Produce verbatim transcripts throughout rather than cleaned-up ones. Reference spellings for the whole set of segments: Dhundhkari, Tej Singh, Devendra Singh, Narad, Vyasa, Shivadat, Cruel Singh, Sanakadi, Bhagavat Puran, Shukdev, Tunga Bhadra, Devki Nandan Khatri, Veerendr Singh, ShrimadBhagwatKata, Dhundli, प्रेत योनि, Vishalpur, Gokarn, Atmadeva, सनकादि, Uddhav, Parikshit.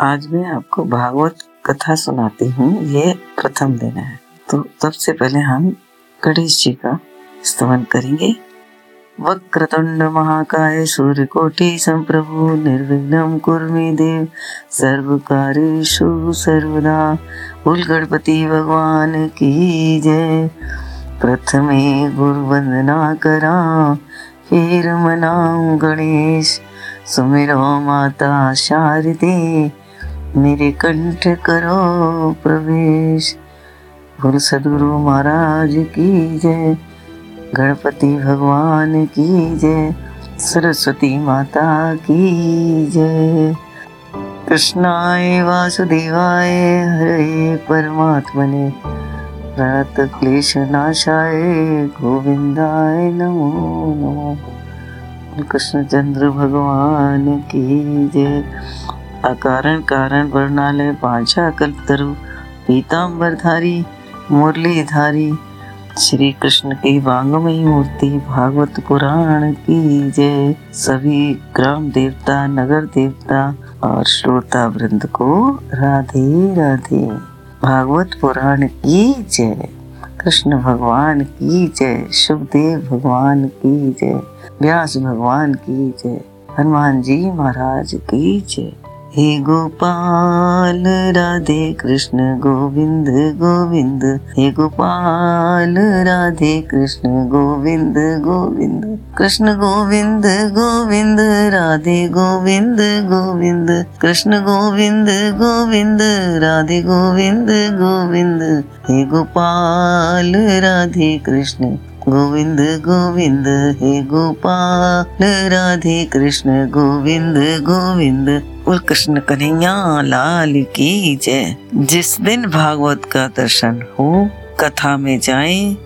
आज मैं आपको भागवत कथा सुनाती हूँ। ये प्रथम दिन है, तो सबसे पहले हम गणेश जी का स्तवन करेंगे। वक्रतुंड महाकाय सूर्यकोटि संप्रभु निर्विघ्नं कुरु मे देव सर्वकार्येषु सर्वदा बोल गणपति भगवान की जय। प्रथमे गुरु वंदना करा फिर मनाऊं गणेश, सुमिरो माता शारदे मेरे कंठ करो प्रवेश। गुरु सदगुरु महाराज की जय, गणपति भगवान की जय, सरस्वती माता की जय। कृष्णाय वासुदेवाय हरे परमात्मने प्रणत क्लेशनाशाय गोविंदाय नमो नमो। कृष्ण चंद्र भगवान की जय। अकारण कारण वर्णालय पांचा कल्पतरु पीताम्बरधारी मुरलीधारी श्री कृष्ण की वांगमयी मूर्ति भागवत पुराण की जय। सभी ग्राम देवता नगर देवता और श्रोता वृंद को राधे राधे। भागवत पुराण की जय, कृष्ण भगवान की जय, शुकदेव भगवान की जय, व्यास भगवान की जय, हनुमान जी महाराज की जय। हे गोपाल राधे कृष्ण गोविंद गोविंद, हे गोपाल राधे कृष्ण गोविंद गोविंद, कृष्ण गोविंद गोविंद राधे गोविंद गोविंद, कृष्ण गोविंद गोविंद राधे गोविंद गोविंद। हे गोपाल राधे कृष्ण गोविंद गोविंद, हे गोपाल राधे कृष्ण गोविंद गोविंद। बोल कृष्ण कन्हैया लाल की जय। जिस दिन भागवत का दर्शन हो, कथा में जाएं,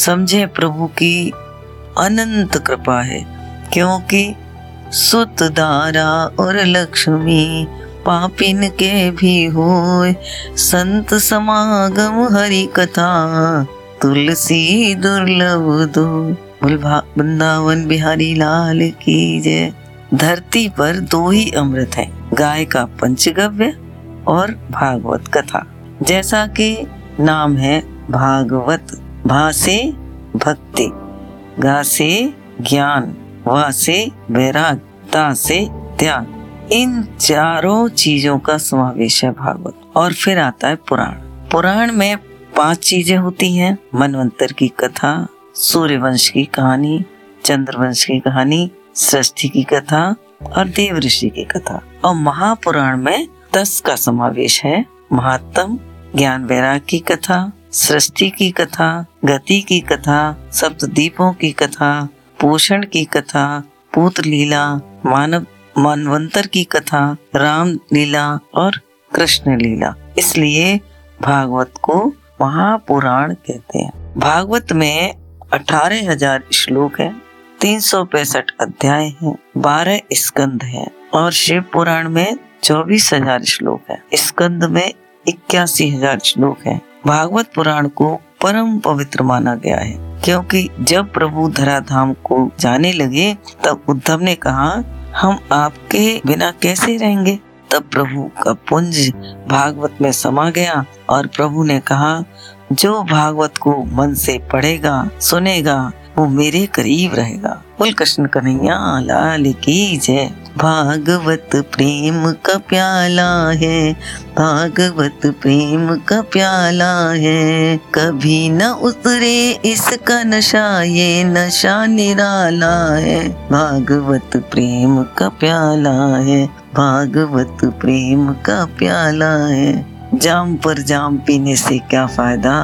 समझे प्रभु की अनंत कृपा है, क्योंकि सुत दारा और लक्ष्मी पापिन के भी होए। संत समागम हरि कथा तुलसी दुर्लभ दो। बोल वृंदावन बिहारी लाल की जय। धरती पर दो ही अमृत है, गाय का पंचगव्य और भागवत कथा। जैसा कि नाम है भागवत, भा से भक्ति, गा से ज्ञान, वा से वैराग, ता से त्याग, इन चारों चीजों का समावेश है भागवत। और फिर आता है पुराण। पुराण में पांच चीजें होती हैं। मनवंतर की कथा, सूर्यवंश की कहानी, चंद्रवंश की कहानी, सृष्टि की कथा और देव ऋषि की कथा। और महापुराण में दस का समावेश है। महात्म ज्ञान वैराग की कथा, सृष्टि की कथा, गति की कथा, सप्तद्वीपों की कथा, पोषण की कथा, पूत लीला, मानव मनवंतर की कथा, राम लीला और कृष्ण लीला। इसलिए भागवत को महापुराण कहते हैं। भागवत में अठारह हजार श्लोक है, तीन सौ पैंसठ अध्याय है, बारह स्कंद है। और शिव पुराण में चौबीस हजार श्लोक है, स्कंद में इक्यासी हजार श्लोक है। भागवत पुराण को परम पवित्र माना गया है, क्योंकि जब प्रभु धराधाम को जाने लगे तब उद्धव ने कहा, हम आपके बिना कैसे रहेंगे। तब प्रभु का पुंज भागवत में समा गया और प्रभु ने कहा, जो भागवत को मन से पढ़ेगा सुनेगा वो मेरे करीब रहेगा। बोल कृष्ण कन्हैया लाल की जय। भागवत प्रेम का प्याला है, भागवत प्रेम का प्याला है, कभी न उतरे इसका नशा, ये नशा निराला है। भागवत प्रेम का प्याला है, भागवत प्रेम का प्याला है। जाम पर जाम पीने से क्या फायदा,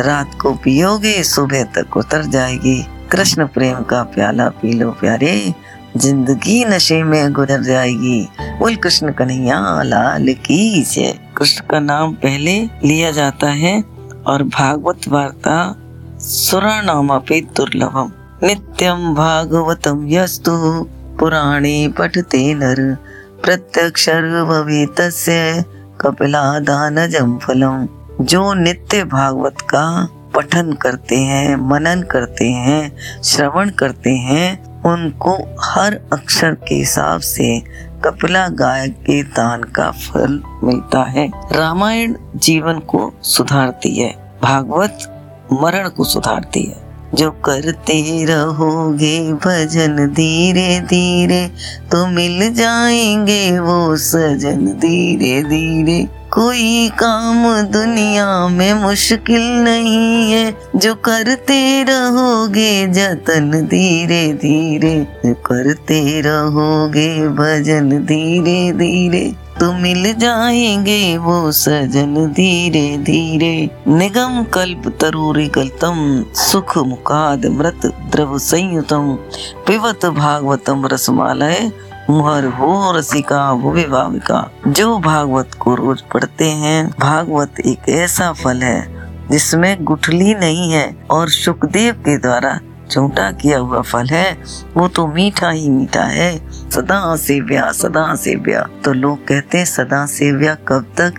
रात को पियोगे सुबह तक उतर जाएगी। कृष्ण प्रेम का प्याला पी लो प्यारे, जिंदगी नशे में गुजर जाएगी। बोल कृष्ण कन्हैया लाल की जय। कृष्ण का नाम पहले लिया जाता है और भागवत वार्ता सुरनामापि दुर्लभम। नित्यम भागवतम यस्तु पुराणे पठते नर, प्रत्यक्षर भवेतस्य कपिलादानजं फलम। जो नित्य भागवत का पठन करते हैं, मनन करते हैं, श्रवण करते हैं, उनको हर अक्षर के हिसाब से कपिला गाय के दान का फल मिलता है। रामायण जीवन को सुधारती है, भागवत मरण को सुधारती है। जो करते रहोगे भजन धीरे धीरे तो मिल जाएंगे वो सजन धीरे धीरे। कोई काम दुनिया में मुश्किल नहीं है, जो करते रहोगे जतन धीरे धीरे। जो करते रहोगे भजन धीरे धीरे तो मिल जाएंगे वो सजन धीरे धीरे। निगम कल्प तरूरी कल्तम सुख मुखाद मृत द्रव संयुतम पिबत भागवतम रसमालय मुहर हो रसिका वो विभाविका। जो भागवत को रोज पढ़ते हैं, भागवत एक ऐसा फल है जिसमें गुठली नहीं है और शुकदेव के द्वारा छोटा किया हुआ फल है, वो तो मीठा ही मीठा है। सदा सेव्या सदा सेव्या, तो लोग कहते हैं सदा सेव्या कब तक?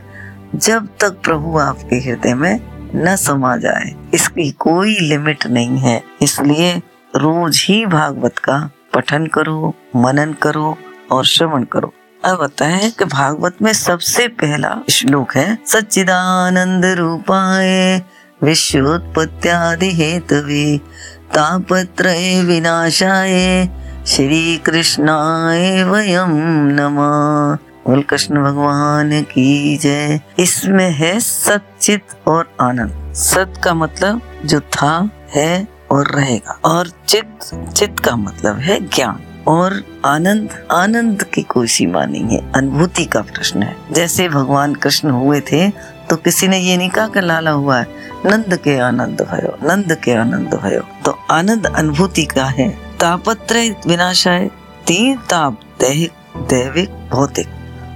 जब तक प्रभु आपके हृदय में न समा जाए। इसकी कोई लिमिट नहीं है, इसलिए रोज ही भागवत का पठन करो, मनन करो और श्रवण करो। अब बताएं कि भागवत में सबसे पहला श्लोक है सच्चिदानंद रूपाय विश्वोत्पत्त्यादि हेतवे तापत्रय विनाशाय श्री कृष्णाय वयम नमः। बोल कृष्ण भगवान की जय। इसमें है सच्चित और आनंद। सत का मतलब जो था, है और रहेगा, और चित, चित का मतलब है ज्ञान, और आनंद, आनंद की कोई सीमा नहीं है, अनुभूति का प्रश्न है। जैसे भगवान कृष्ण हुए थे तो किसी ने ये नहीं कहा कि लाला हुआ है, नंद के आनंद भयो, नंद के आनंद भयो। तो आनंद अनुभूति का है। तापत्रय विनाशाय, तीन ताप, दैहिक, दैविक, भौतिक,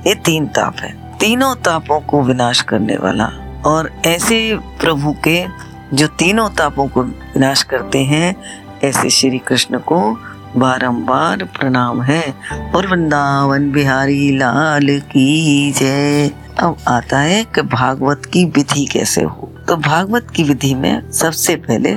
ये तीन ताप है, तीनों तापों को विनाश करने वाला। और ऐसे प्रभु के जो तीनों तापों को विनाश करते हैं, ऐसे श्री कृष्ण को बारंबार प्रणाम है। और वृंदावन बिहारी लाल की जय। अब आता है कि भागवत की विधि कैसे हो। तो भागवत की विधि में सबसे पहले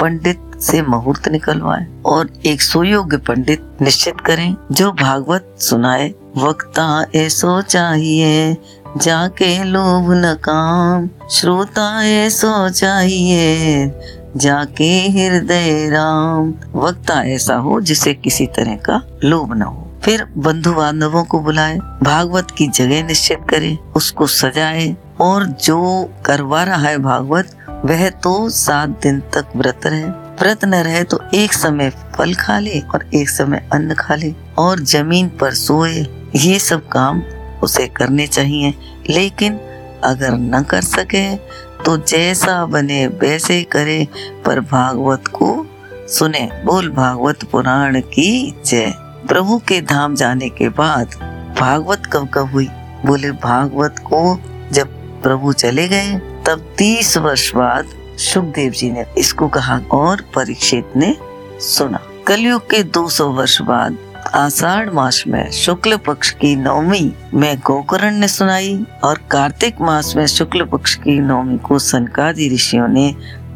पंडित से मुहूर्त निकलवाएं और एक सुयोग्य पंडित निश्चित करें जो भागवत सुनाए। वक्ता ऐसो चाहिए जाके लोभ न काम, श्रोता ऐसो चाहिए जाके हृदय राम। वक्ता ऐसा हो जिसे किसी तरह का लोभ न हो। फिर बंधु बांधवों को बुलाए, भागवत की जगह निश्चित करें, उसको सजाएं। और जो करवा रहा है भागवत, वह तो सात दिन तक व्रत रहे। व्रत न रहे तो एक समय फल खा ले और एक समय अन्न खा ले, और जमीन पर सोए। ये सब काम उसे करने चाहिए। लेकिन अगर न कर सके तो जैसा बने वैसे करे, पर भागवत को सुने। बोल भागवत पुराण की जय। प्रभु के धाम जाने के बाद भागवत कब कब हुई? बोले भागवत को जब प्रभु चले गए तब तीस वर्ष बाद शुकदेव जी ने इसको कहा और परीक्षित ने सुना। कलयुग के दो सौ वर्ष बाद आषाढ़ मास में शुक्ल पक्ष की नवमी में गोकर्ण ने सुनाई, और कार्तिक मास में शुक्ल पक्ष की नवमी को सनकादि ऋषियों ने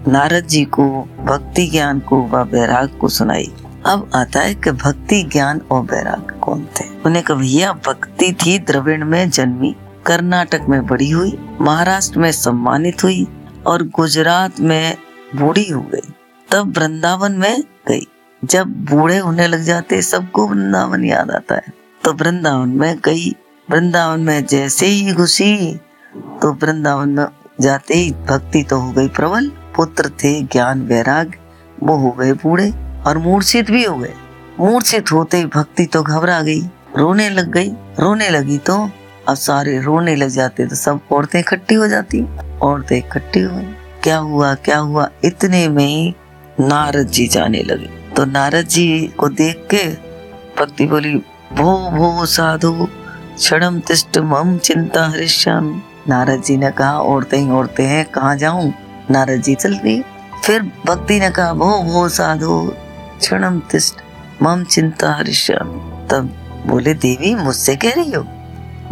नारद जी को भक्ति ज्ञान को व बैराग को सुनाई। अब आता है कि भक्ति ज्ञान और बैराग कौन थे। उन्हें कहा भैया भक्ति थी द्रविड़ में जन्मी, कर्नाटक में बड़ी हुई, महाराष्ट्र में सम्मानित हुई और गुजरात में बूढ़ी हो गई, तब वृंदावन में गई। जब बूढ़े होने लग जाते सबको वृंदावन याद आता है, तो वृंदावन में गई। वृंदावन में जैसे ही घुसी तो वृंदावन में जाते ही भक्ति तो हो गई प्रबल। पुत्र थे ज्ञान वैराग, वो हो गए बूढ़े और मूर्छित भी हो गए। मूर्छित होते ही भक्ति तो घबरा गई, रोने लग गई। रोने लगी तो अब सारे रोने लग जाते तो सब औरतें इकट्ठी हो जाती। औरतें इकट्ठी हो गई, क्या हुआ क्या हुआ। इतने में नारद जी जाने लगे, तो नारद जी को देख के भक्ति बोली भो भो साधु क्षणम तिष्ठ मम चिंता हरिष्यामि। नारद जी ने कहा औरतें ही औरतें हैं, कहाँ जाऊं। नारद जी चल दी। फिर भक्ति ने कहा भो भो साधु क्षणम तिष्ठ मम चिंता हरिष्यामि। तब बोले देवी मुझसे कह रही हो?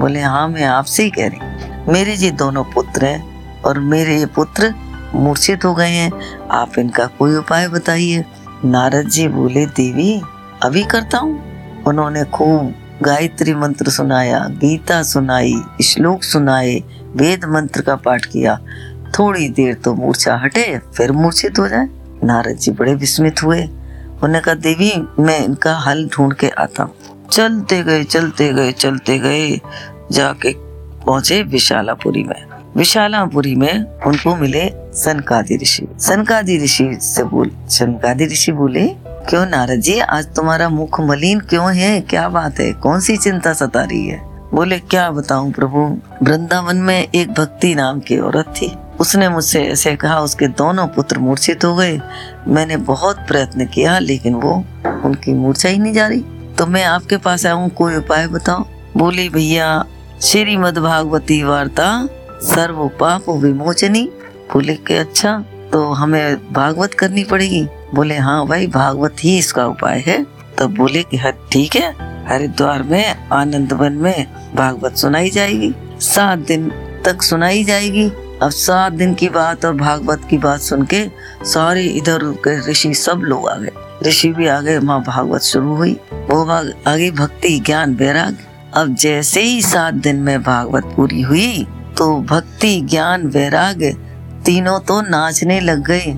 बोले हाँ मैं आपसे ही कह रही हूँ। मेरे जी दोनों पुत्र हैं और मेरे ये पुत्र मूर्छित हो गए हैं, आप इनका कोई उपाय बताइए। नारद जी बोले देवी अभिकर्ताओं, उन्होंने खूब गायत्री मंत्र सुनाया, गीता सुनाई, श्लोक सुनाए, वेद मंत्र का पाठ किया। थोड़ी देर तो मूर्छा हटे, फिर मूर्छित हो जाए। नारद जी बड़े विस्मित हुए। उन्होंने कहा, देवी मैं इनका हल ढूंढ के आता हूँ। चलते गए चलते गए चलते गए जाके पहुंचे विशालापुरी में। विशालापुरी में उनको मिले सनकादि ऋषि। सनकादि ऋषि से बोल सनकादि ऋषि बोले, क्यों नारद जी आज तुम्हारा मुख मलिन क्यों है, क्या बात है, कौन सी चिंता सता रही है? बोले, क्या बताऊं प्रभु, वृंदावन में एक भक्ति नाम की औरत थी, उसने मुझसे ऐसे कहा, उसके दोनों पुत्र मूर्छित हो गए। मैंने बहुत प्रयत्न किया लेकिन वो उनकी मूर्छा ही नहीं जा रही, तो मैं आपके पास आऊं, कोई उपाय बताओ। बोले, भैया श्रीमद भागवती वार्ता सर्व पाप विमोचनी। बोले के अच्छा, तो हमें भागवत करनी पड़ेगी। बोले हाँ भाई, भागवत ही इसका उपाय है। तब बोले कि हाँ ठीक है, हरिद्वार में आनंद वन में भागवत सुनाई जाएगी, सात दिन तक सुनाई जाएगी। अब सात दिन की बात और भागवत की बात सुन के सारे इधर के ऋषि सब लोग आ गए, ऋषि भी आ गए। माँ भागवत शुरू हुई, वो आ गई भक्ति ज्ञान वैराग। अब जैसे ही सात दिन में भागवत पूरी हुई तो भक्ति ज्ञान वैराग तीनों तो नाचने लग गए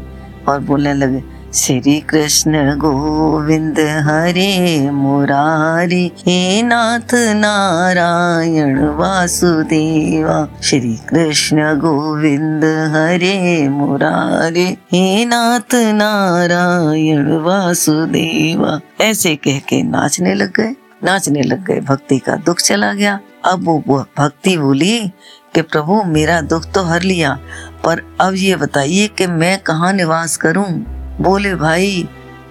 और बोलने लगे, श्री कृष्ण गोविंद हरे मुरारी, हे नाथ नारायण वासुदेवा, श्री कृष्ण गोविंद हरे मुरारी, हे नाथ नारायण वासुदेवा। ऐसे कह के नाचने लग गए नाचने लग गए भक्ति का दुख चला गया। अब वो भक्ति बोली कि प्रभु मेरा दुख तो हर लिया, पर अब ये बताइए कि मैं कहाँ निवास करूँ। बोले, भाई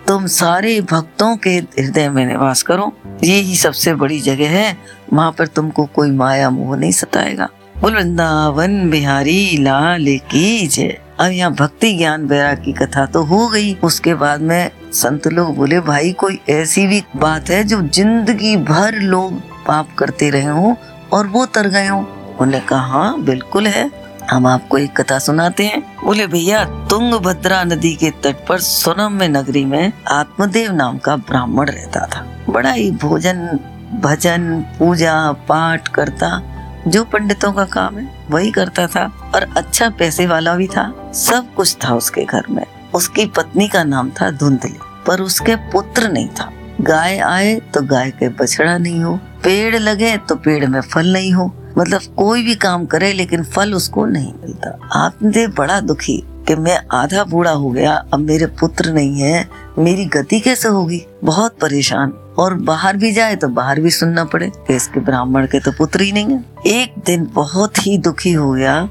तुम सारे भक्तों के हृदय में निवास करो, ये ही सबसे बड़ी जगह है, वहाँ पर तुमको कोई माया मोह नहीं सताएगा। बोल वृंदावन बिहारी लाल की जय। अब यहाँ भक्ति ज्ञान वैराग्य की कथा तो हो गई। उसके बाद में संत लोग बोले, भाई कोई ऐसी भी बात है जो जिंदगी भर लोग पाप करते रहे हो और वो तर गए हो? उन्होंने कहा हाँ बिल्कुल है, हम आपको एक कथा सुनाते हैं। बोले, भैया तुंग भद्रा नदी के तट पर सोनम्य नगरी में आत्मदेव नाम का ब्राह्मण रहता था। बड़ा ही भोजन भजन पूजा पाठ करता, जो पंडितों का काम है वही करता था, और अच्छा पैसे वाला भी था। सब कुछ था उसके घर में। उसकी पत्नी का नाम था धुंधली, पर उसके पुत्र नहीं था। गाय आए तो गाय के बछड़ा नहीं हो, पेड़ लगे तो पेड़ में फल नहीं हो, मतलब कोई भी काम करे लेकिन फल उसको नहीं मिलता। आपने बड़ा दुखी कि मैं आधा बूढ़ा हो गया, अब मेरे पुत्र नहीं है, मेरी गति कैसे होगी? बहुत परेशान, और बाहर भी जाए तो बाहर भी सुनना पड़े कि इसके ब्राह्मण के तो पुत्र ही नहीं है। एक दिन बहुत ही दुखी हो गया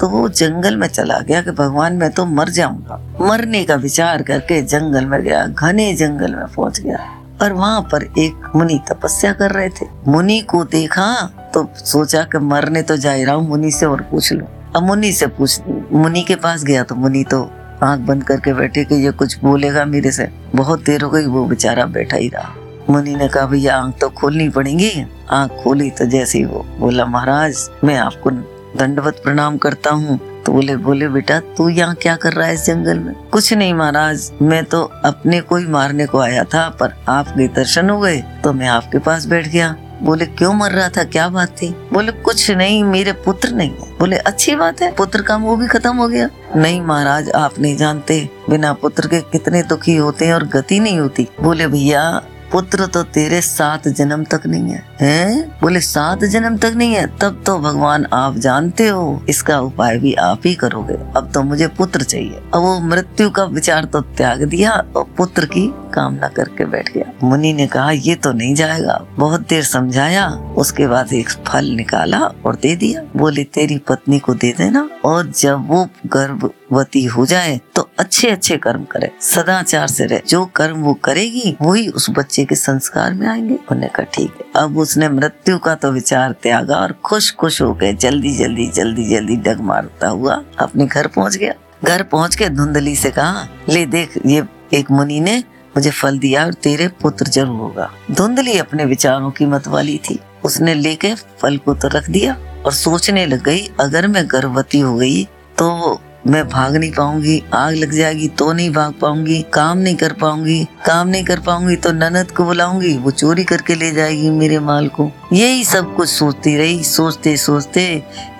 तो वो जंगल में चला गया कि भगवान मैं तो मर जाऊंगा। मरने का विचार करके जंगल में गया, घने जंगल में पहुंच गया, और वहाँ पर एक मुनि तपस्या कर रहे थे। मुनि को देखा तो सोचा कि मरने तो जा ही रहा हूँ, मुनि से और पूछ लूं। अब मुनि से पूछ मुनि के पास गया तो मुनि तो आंख बंद करके बैठे कि ये कुछ बोलेगा मेरे से। बहुत देर हो गई, वो बेचारा बैठा ही रहा। मुनि ने कहा, भैया आंख तो खोलनी पड़ेगी। आंख खोली तो जैसे ही वो बोला, महाराज मैं आपको दंडवत प्रणाम करता हूँ। तो बोले बोले बेटा तू यहाँ क्या कर रहा है इस जंगल में? कुछ नहीं महाराज, मैं तो अपने को ही मारने को आया था, पर आपके दर्शन हो गए तो मैं आपके पास बैठ गया। बोले क्यों मर रहा था, क्या बात थी? बोले कुछ नहीं, मेरे पुत्र नहीं है। बोले अच्छी बात है, पुत्र का मोह भी खत्म हो गया। नहीं महाराज आप नहीं जानते, बिना पुत्र के कितने दुखी होते हैं और गति नहीं होती। बोले भैया पुत्र तो तेरे सात जन्म तक नहीं है। हैं? बोले सात जन्म तक नहीं है, तब तो भगवान आप जानते हो, इसका उपाय भी आप ही करोगे। अब तो मुझे पुत्र चाहिए। अब वो मृत्यु का विचार तो त्याग दिया और पुत्र की कामना करके बैठ गया। मुनि ने कहा ये तो नहीं जाएगा। बहुत देर समझाया, उसके बाद एक फल निकाला और दे दिया। बोले तेरी पत्नी को दे देना, और जब वो गर्भवती हो जाए तो अच्छे अच्छे कर्म करे, सदाचार से रहे। जो कर्म वो करेगी वही उस बच्चे के संस्कार में आएंगे। उन्होंने कहा ठीक है। अब उसने मृत्यु का तो विचार त्यागा और खुश खुश हो गए। जल्दी जल्दी जल्दी जल्दी डग मारता हुआ अपने घर पहुंच गया। घर पहुंच के धुंधली से कहा, ले देख ये एक मुनि ने मुझे फल दिया और तेरे पुत्र जरूर होगा। धुंधली अपने विचारों की मतवाली थी, उसने लेके फल को तो रख दिया और सोचने लग गई, अगर मैं गर्भवती हो गई तो मैं भाग नहीं पाऊंगी, आग लग जाएगी तो नहीं भाग पाऊंगी, काम नहीं कर पाऊंगी, काम नहीं कर पाऊंगी तो ननद को बुलाऊंगी, वो चोरी करके ले जाएगी मेरे माल को। यही सब कुछ सोचती रही। सोचते सोचते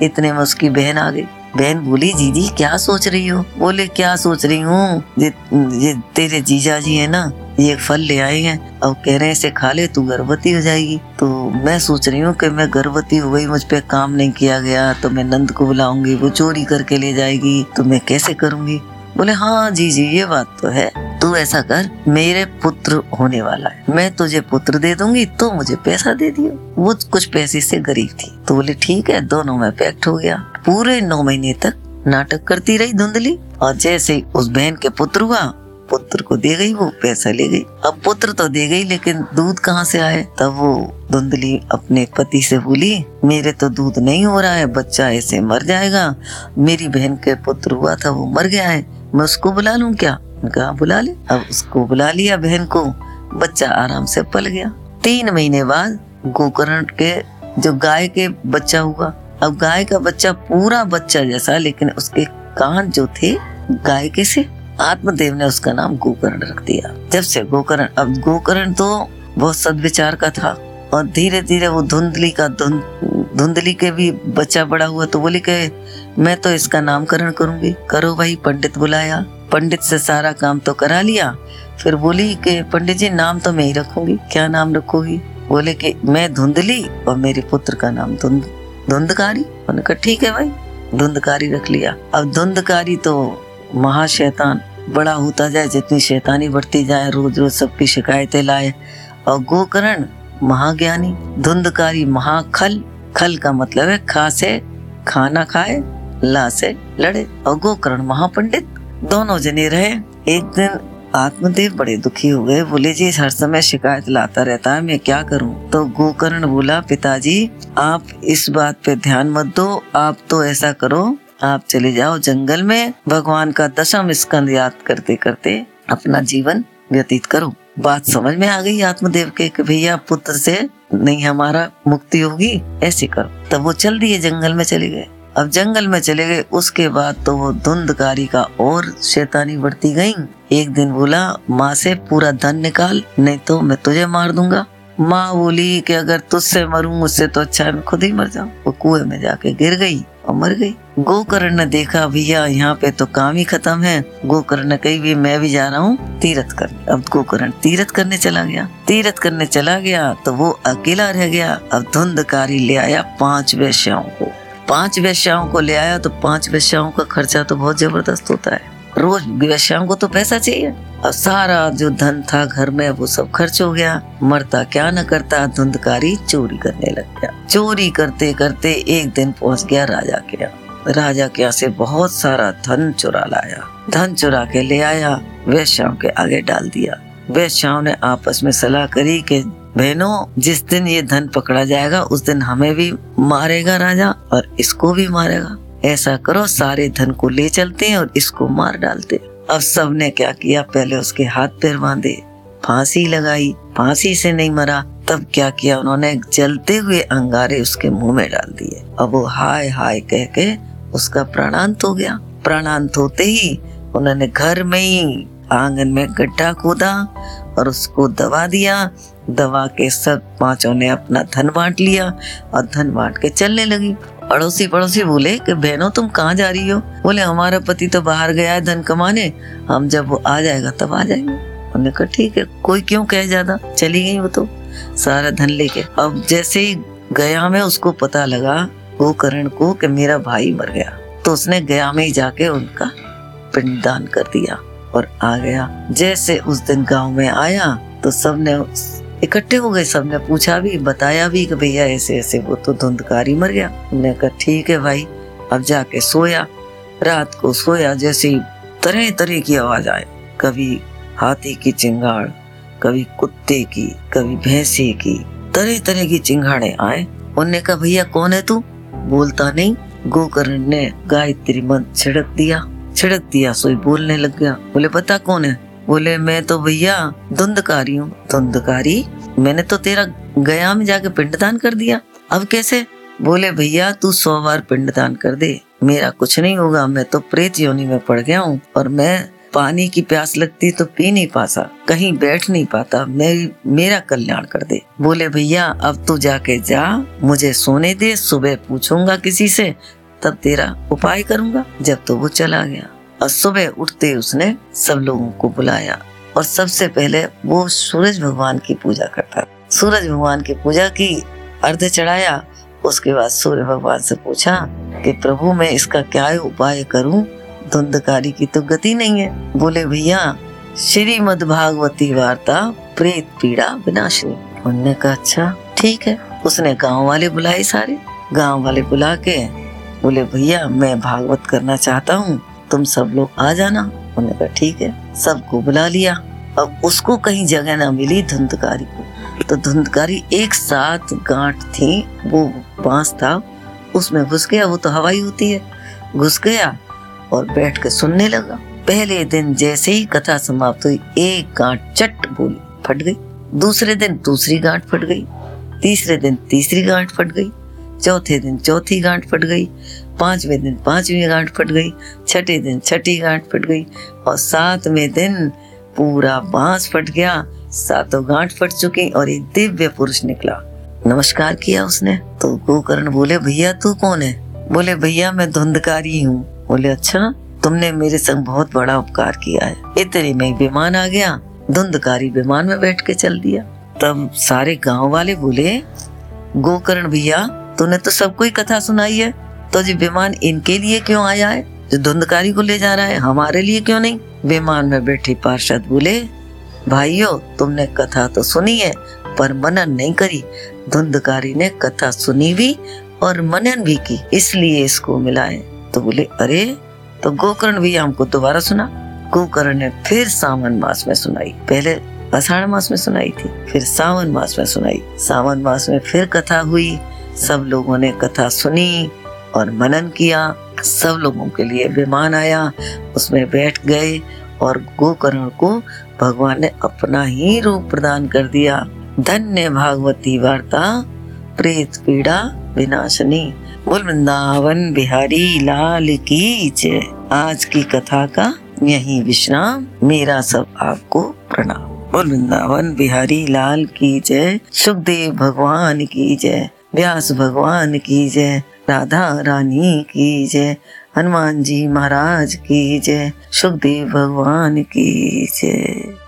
इतने में उसकी बहन आ गई। बहन बोली, जीजी क्या सोच रही हो? बोले, क्या सोच रही हूँ, ये, ये तेरे जीजा जी है ना, ये फल ले आए हैं और कह रहे हैं इसे खा ले, तू गर्भवती हो जाएगी। तो मैं सोच रही हूँ कि मैं गर्भवती हो गई, मुझ पे काम नहीं किया गया तो मैं नंद को बुलाऊंगी, वो चोरी करके ले जाएगी तो मैं कैसे करूँगी। बोले, हाँ जीजी ये बात तो है, तू ऐसा कर, मेरे पुत्र होने वाला है, मैं तुझे पुत्र दे दूंगी, तो मुझे पैसा दे दियो। वो कुछ पैसे से गरीब थी। तो बोले ठीक है, दोनों में पैक्ट हो गया। पूरे नौ महीने तक नाटक करती रही धुंधली, और जैसे उस बहन के पुत्र हुआ, पुत्र को दे गई, वो पैसा ले गई। अब पुत्र तो दे गई, लेकिन दूध कहाँ से आए। तब वो धुंधली अपने पति से बोली, मेरे तो दूध नहीं हो रहा है, बच्चा ऐसे मर जाएगा, मेरी बहन के पुत्र हुआ था वो मर गया है, मैं उसको बुला लूं क्या। कहा बुला ले। अब उसको बुला लिया बहन को, बच्चा आराम से पल गया। तीन महीने बाद गोकर्ण के जो गाय के बच्चा हुआ। अब गाय का बच्चा पूरा बच्चा जैसा, लेकिन उसके कान जो थे गाय के से। आत्मदेव ने उसका नाम गोकर्ण रख दिया। जब से गोकर्ण, अब गोकर्ण तो बहुत सद्विचार का था, और धीरे धीरे वो धुंधली का धुंध धुंधली के भी बच्चा बड़ा हुआ। तो बोली के मैं तो इसका नामकरण करूंगी। करो भाई, पंडित बुलाया, पंडित से सारा काम तो करा लिया। फिर बोली कि पंडित जी नाम तो मैं ही रखूंगी। क्या नाम रखोगी? बोले कि मैं धुंधली और मेरे पुत्र का नाम धुंध धुंधकारी। मैंने कहा ठीक है भाई, धुंधकारी रख लिया। अब धुंधकारी तो महाशैतान बड़ा होता जाए, जितनी शैतानी बढ़ती जाए, रोज रोज सबकी शिकायतें लाए। और गोकर्ण महाज्ञानी, धुंधकारी महाखल। खल का मतलब है खा से खाना खाए, ला से लड़े। और गोकर्ण महापंडित। दोनों जने रहे। एक दिन आत्मदेव बड़े दुखी हो गए। बोले जी हर समय शिकायत लाता रहता है, मैं क्या करूं। तो गोकर्ण बोला, पिताजी आप इस बात पे ध्यान मत दो, आप तो ऐसा करो, आप चले जाओ जंगल में, भगवान का दशम स्कंद याद करते करते अपना जीवन व्यतीत करो। बात समझ में आ गई आत्मदेव के कि भैया पुत्र से नहीं हमारा मुक्ति होगी, ऐसे करो। तब वो चल दिए, जंगल में चले गए। अब जंगल में चले गए। उसके बाद तो वो धुंधकारी का और शैतानी बढ़ती गई। एक दिन बोला माँ से, पूरा धन निकाल, नहीं तो मैं तुझे मार दूंगा। माँ बोली कि अगर तुझसे मरूं उससे तो अच्छा है मैं खुद ही मर जाऊं। वो कुएं में जाके गिर गई और मर गई। गोकर्ण ने देखा भैया यहाँ पे तो काम ही खत्म है। गोकर्ण ने कही भी मैं भी जा रहा हूँ तीर्थ करने। अब गोकर्ण तीर्थ करने चला गया। तीर्थ करने चला गया तो वो अकेला रह गया। अब धुंधकारी ले आया पांच वेश्याओं को। पांच वेश्याओं को ले आया तो पांच वेश्याओं का खर्चा तो बहुत जबरदस्त होता है। रोज वेश्याओं को तो पैसा चाहिए। अब सारा जो धन था घर में वो सब खर्च हो गया। मरता क्या न करता धुंधकारी चोरी करने लग गया। चोरी करते करते एक दिन पहुंच गया राजा के यहाँ। राजा के यहाँ से बहुत सारा धन चुरा लाया। धन चुरा के ले आया, वेश्याओं के आगे डाल दिया। वेश्याओं ने आपस में सलाह करी कि बहनों जिस दिन ये धन पकड़ा जाएगा उस दिन हमें भी मारेगा राजा और इसको भी मारेगा। ऐसा करो सारे धन को ले चलते हैं और इसको मार डालते। अब सबने क्या किया, पहले उसके हाथ पैर बांधे, फांसी लगाई। फांसी से नहीं मरा तब क्या किया उन्होंने, जलते हुए अंगारे उसके मुंह में डाल दिए। अब वो हाय हाय कह के उसका प्राणांत हो गया। प्राणांत होते ही उन्होंने घर में ही आंगन में गड्ढा खोदा और उसको दबा दिया। दवा के सब पांचों ने अपना धन बांट लिया और धन बांट के चलने लगी। पड़ोसी पड़ोसी बोले कि बहनों तुम कहाँ जा रही हो? बोले हमारा पति तो बाहर गया है धन कमाने, हम जब वो आ जाएगा तब आ जाएंगे। हमने कहा ठीक है, कोई क्यों कहे ज्यादा। चली गई वो तो सारा धन लेके। अब जैसे ही गया में उसको पता लगा गोकर्ण को कि मेरा भाई मर गया, तो उसने गया में ही जाके उनका पिंडदान कर दिया और आ गया। जैसे उस दिन गाँव में आया तो सबने इकट्ठे हो गए। सबने पूछा भी, बताया भी कि भैया ऐसे ऐसे वो तो धुंधकारी मर गया। मैंने कहा ठीक है भाई। अब जाके सोया। रात को सोया, जैसे तरह तरह की आवाज आए, कभी हाथी की चिंगाड़, कभी कुत्ते की, कभी भैंसे की, तरह तरह की चिंगाड़े आए। उनने कहा भैया कौन है तू? बोलता नहीं। गोकर्ण ने गायत्री मंत्र छिड़क दिया। छिड़क दिया सोई बोलने लग गया। बोले पता कौन है? बोले मैं तो भैया धुंधकारी हूँ। धुंधकारी? मैंने तो तेरा गया में जाके पिंडदान कर दिया। अब कैसे? बोले भैया तू सौ बार पिंडदान कर दे मेरा कुछ नहीं होगा, मैं तो प्रेत योनि में पड़ गया हूँ और मैं पानी की प्यास लगती तो पी नहीं पाता, कहीं बैठ नहीं पाता, मेरी मेरा कल्याण कर दे। बोले भैया अब तू जाके जा, मुझे सोने दे, सुबह पूछूंगा किसी से तब तेरा उपाय करूंगा। जब तो वो चला गया और सुबह उठते उसने सब लोगों को बुलाया और सबसे पहले वो सूरज भगवान की पूजा करता। सूरज भगवान की पूजा की, अर्घ चढ़ाया, उसके बाद सूर्य भगवान से पूछा कि प्रभु मैं इसका क्या उपाय करूं, धुंधकारी की तो गति नहीं है। बोले भैया श्रीमद् भागवती वार्ता प्रेत पीड़ा विनाशनी। उन्होंने कहा अच्छा ठीक है। उसने गांव वाले बुलाए, सारे गांव वाले बुला के बोले भैया मैं भागवत करना चाहता हूँ, तुम सब लोग आ जाना। उन्होंने कहा ठीक है। सबको बुला लिया। अब उसको कहीं जगह ना मिली धुंधकारी को, तो धुंधकारी एक साथ गांठ थी, वो बांस था, उसमें घुस गया। वो तो हवाई होती है, घुस गया और बैठ के सुनने लगा। पहले दिन जैसे ही कथा समाप्त हुई एक गांठ चट बोली फट गई, दूसरे दिन दूसरी गांठ फट गई, तीसरे दिन तीसरी गांठ फट गई, चौथे दिन चौथी गांठ फट गई, पांचवें दिन पांचवी गांठ फट गई, छठे दिन छठी गांठ फट गई और सातवें दिन पूरा बांस फट गया। सातों गांठ फट चुकी और एक दिव्य पुरुष निकला। नमस्कार किया उसने। तो गोकर्ण बोले भैया तू कौन है? बोले भैया मैं धुंधकारी हूँ। बोले अच्छा, तुमने मेरे संग बहुत बड़ा उपकार किया है। इतने में विमान आ गया, धुंधकारी विमान में बैठ के चल दिया। तब सारे गांव वाले बोले गोकर्ण भैया तूने तो सबको ही कथा सुनाई है, तो ये विमान इनके लिए क्यों आया है जो धुंधकारी को ले जा रहा है, हमारे लिए क्यों नहीं? विमान में बैठे पार्षद बोले भाइयों तुमने कथा तो सुनी है पर मनन नहीं करी, धुंधकारी ने कथा सुनी भी और मनन भी की इसलिए इसको मिलाए। तो बोले अरे तो गोकर्ण भी हमको दोबारा सुना। गोकर्ण ने फिर सावन मास में सुनाई, पहले आषाढ़ मास में सुनाई थी, फिर सावन मास में सुनाई। सावन मास में फिर कथा हुई, सब लोगों ने कथा सुनी और मनन किया। सब लोगों के लिए विमान आया, उसमें बैठ गए और गोकर्ण को भगवान ने अपना ही रूप प्रदान कर दिया। धन्य भागवती वार्ता प्रेत पीड़ा विनाशनी। बोल वृंदावन बिहारी लाल की जय। आज की कथा का यही विश्राम, मेरा सब आपको प्रणाम। बोल वृंदावन बिहारी लाल की जय, शुकदेव भगवान की जय, व्यास भगवान की जय, राधा रानी की जय, हनुमान जी महाराज की जय, शुकदेव भगवान की जय।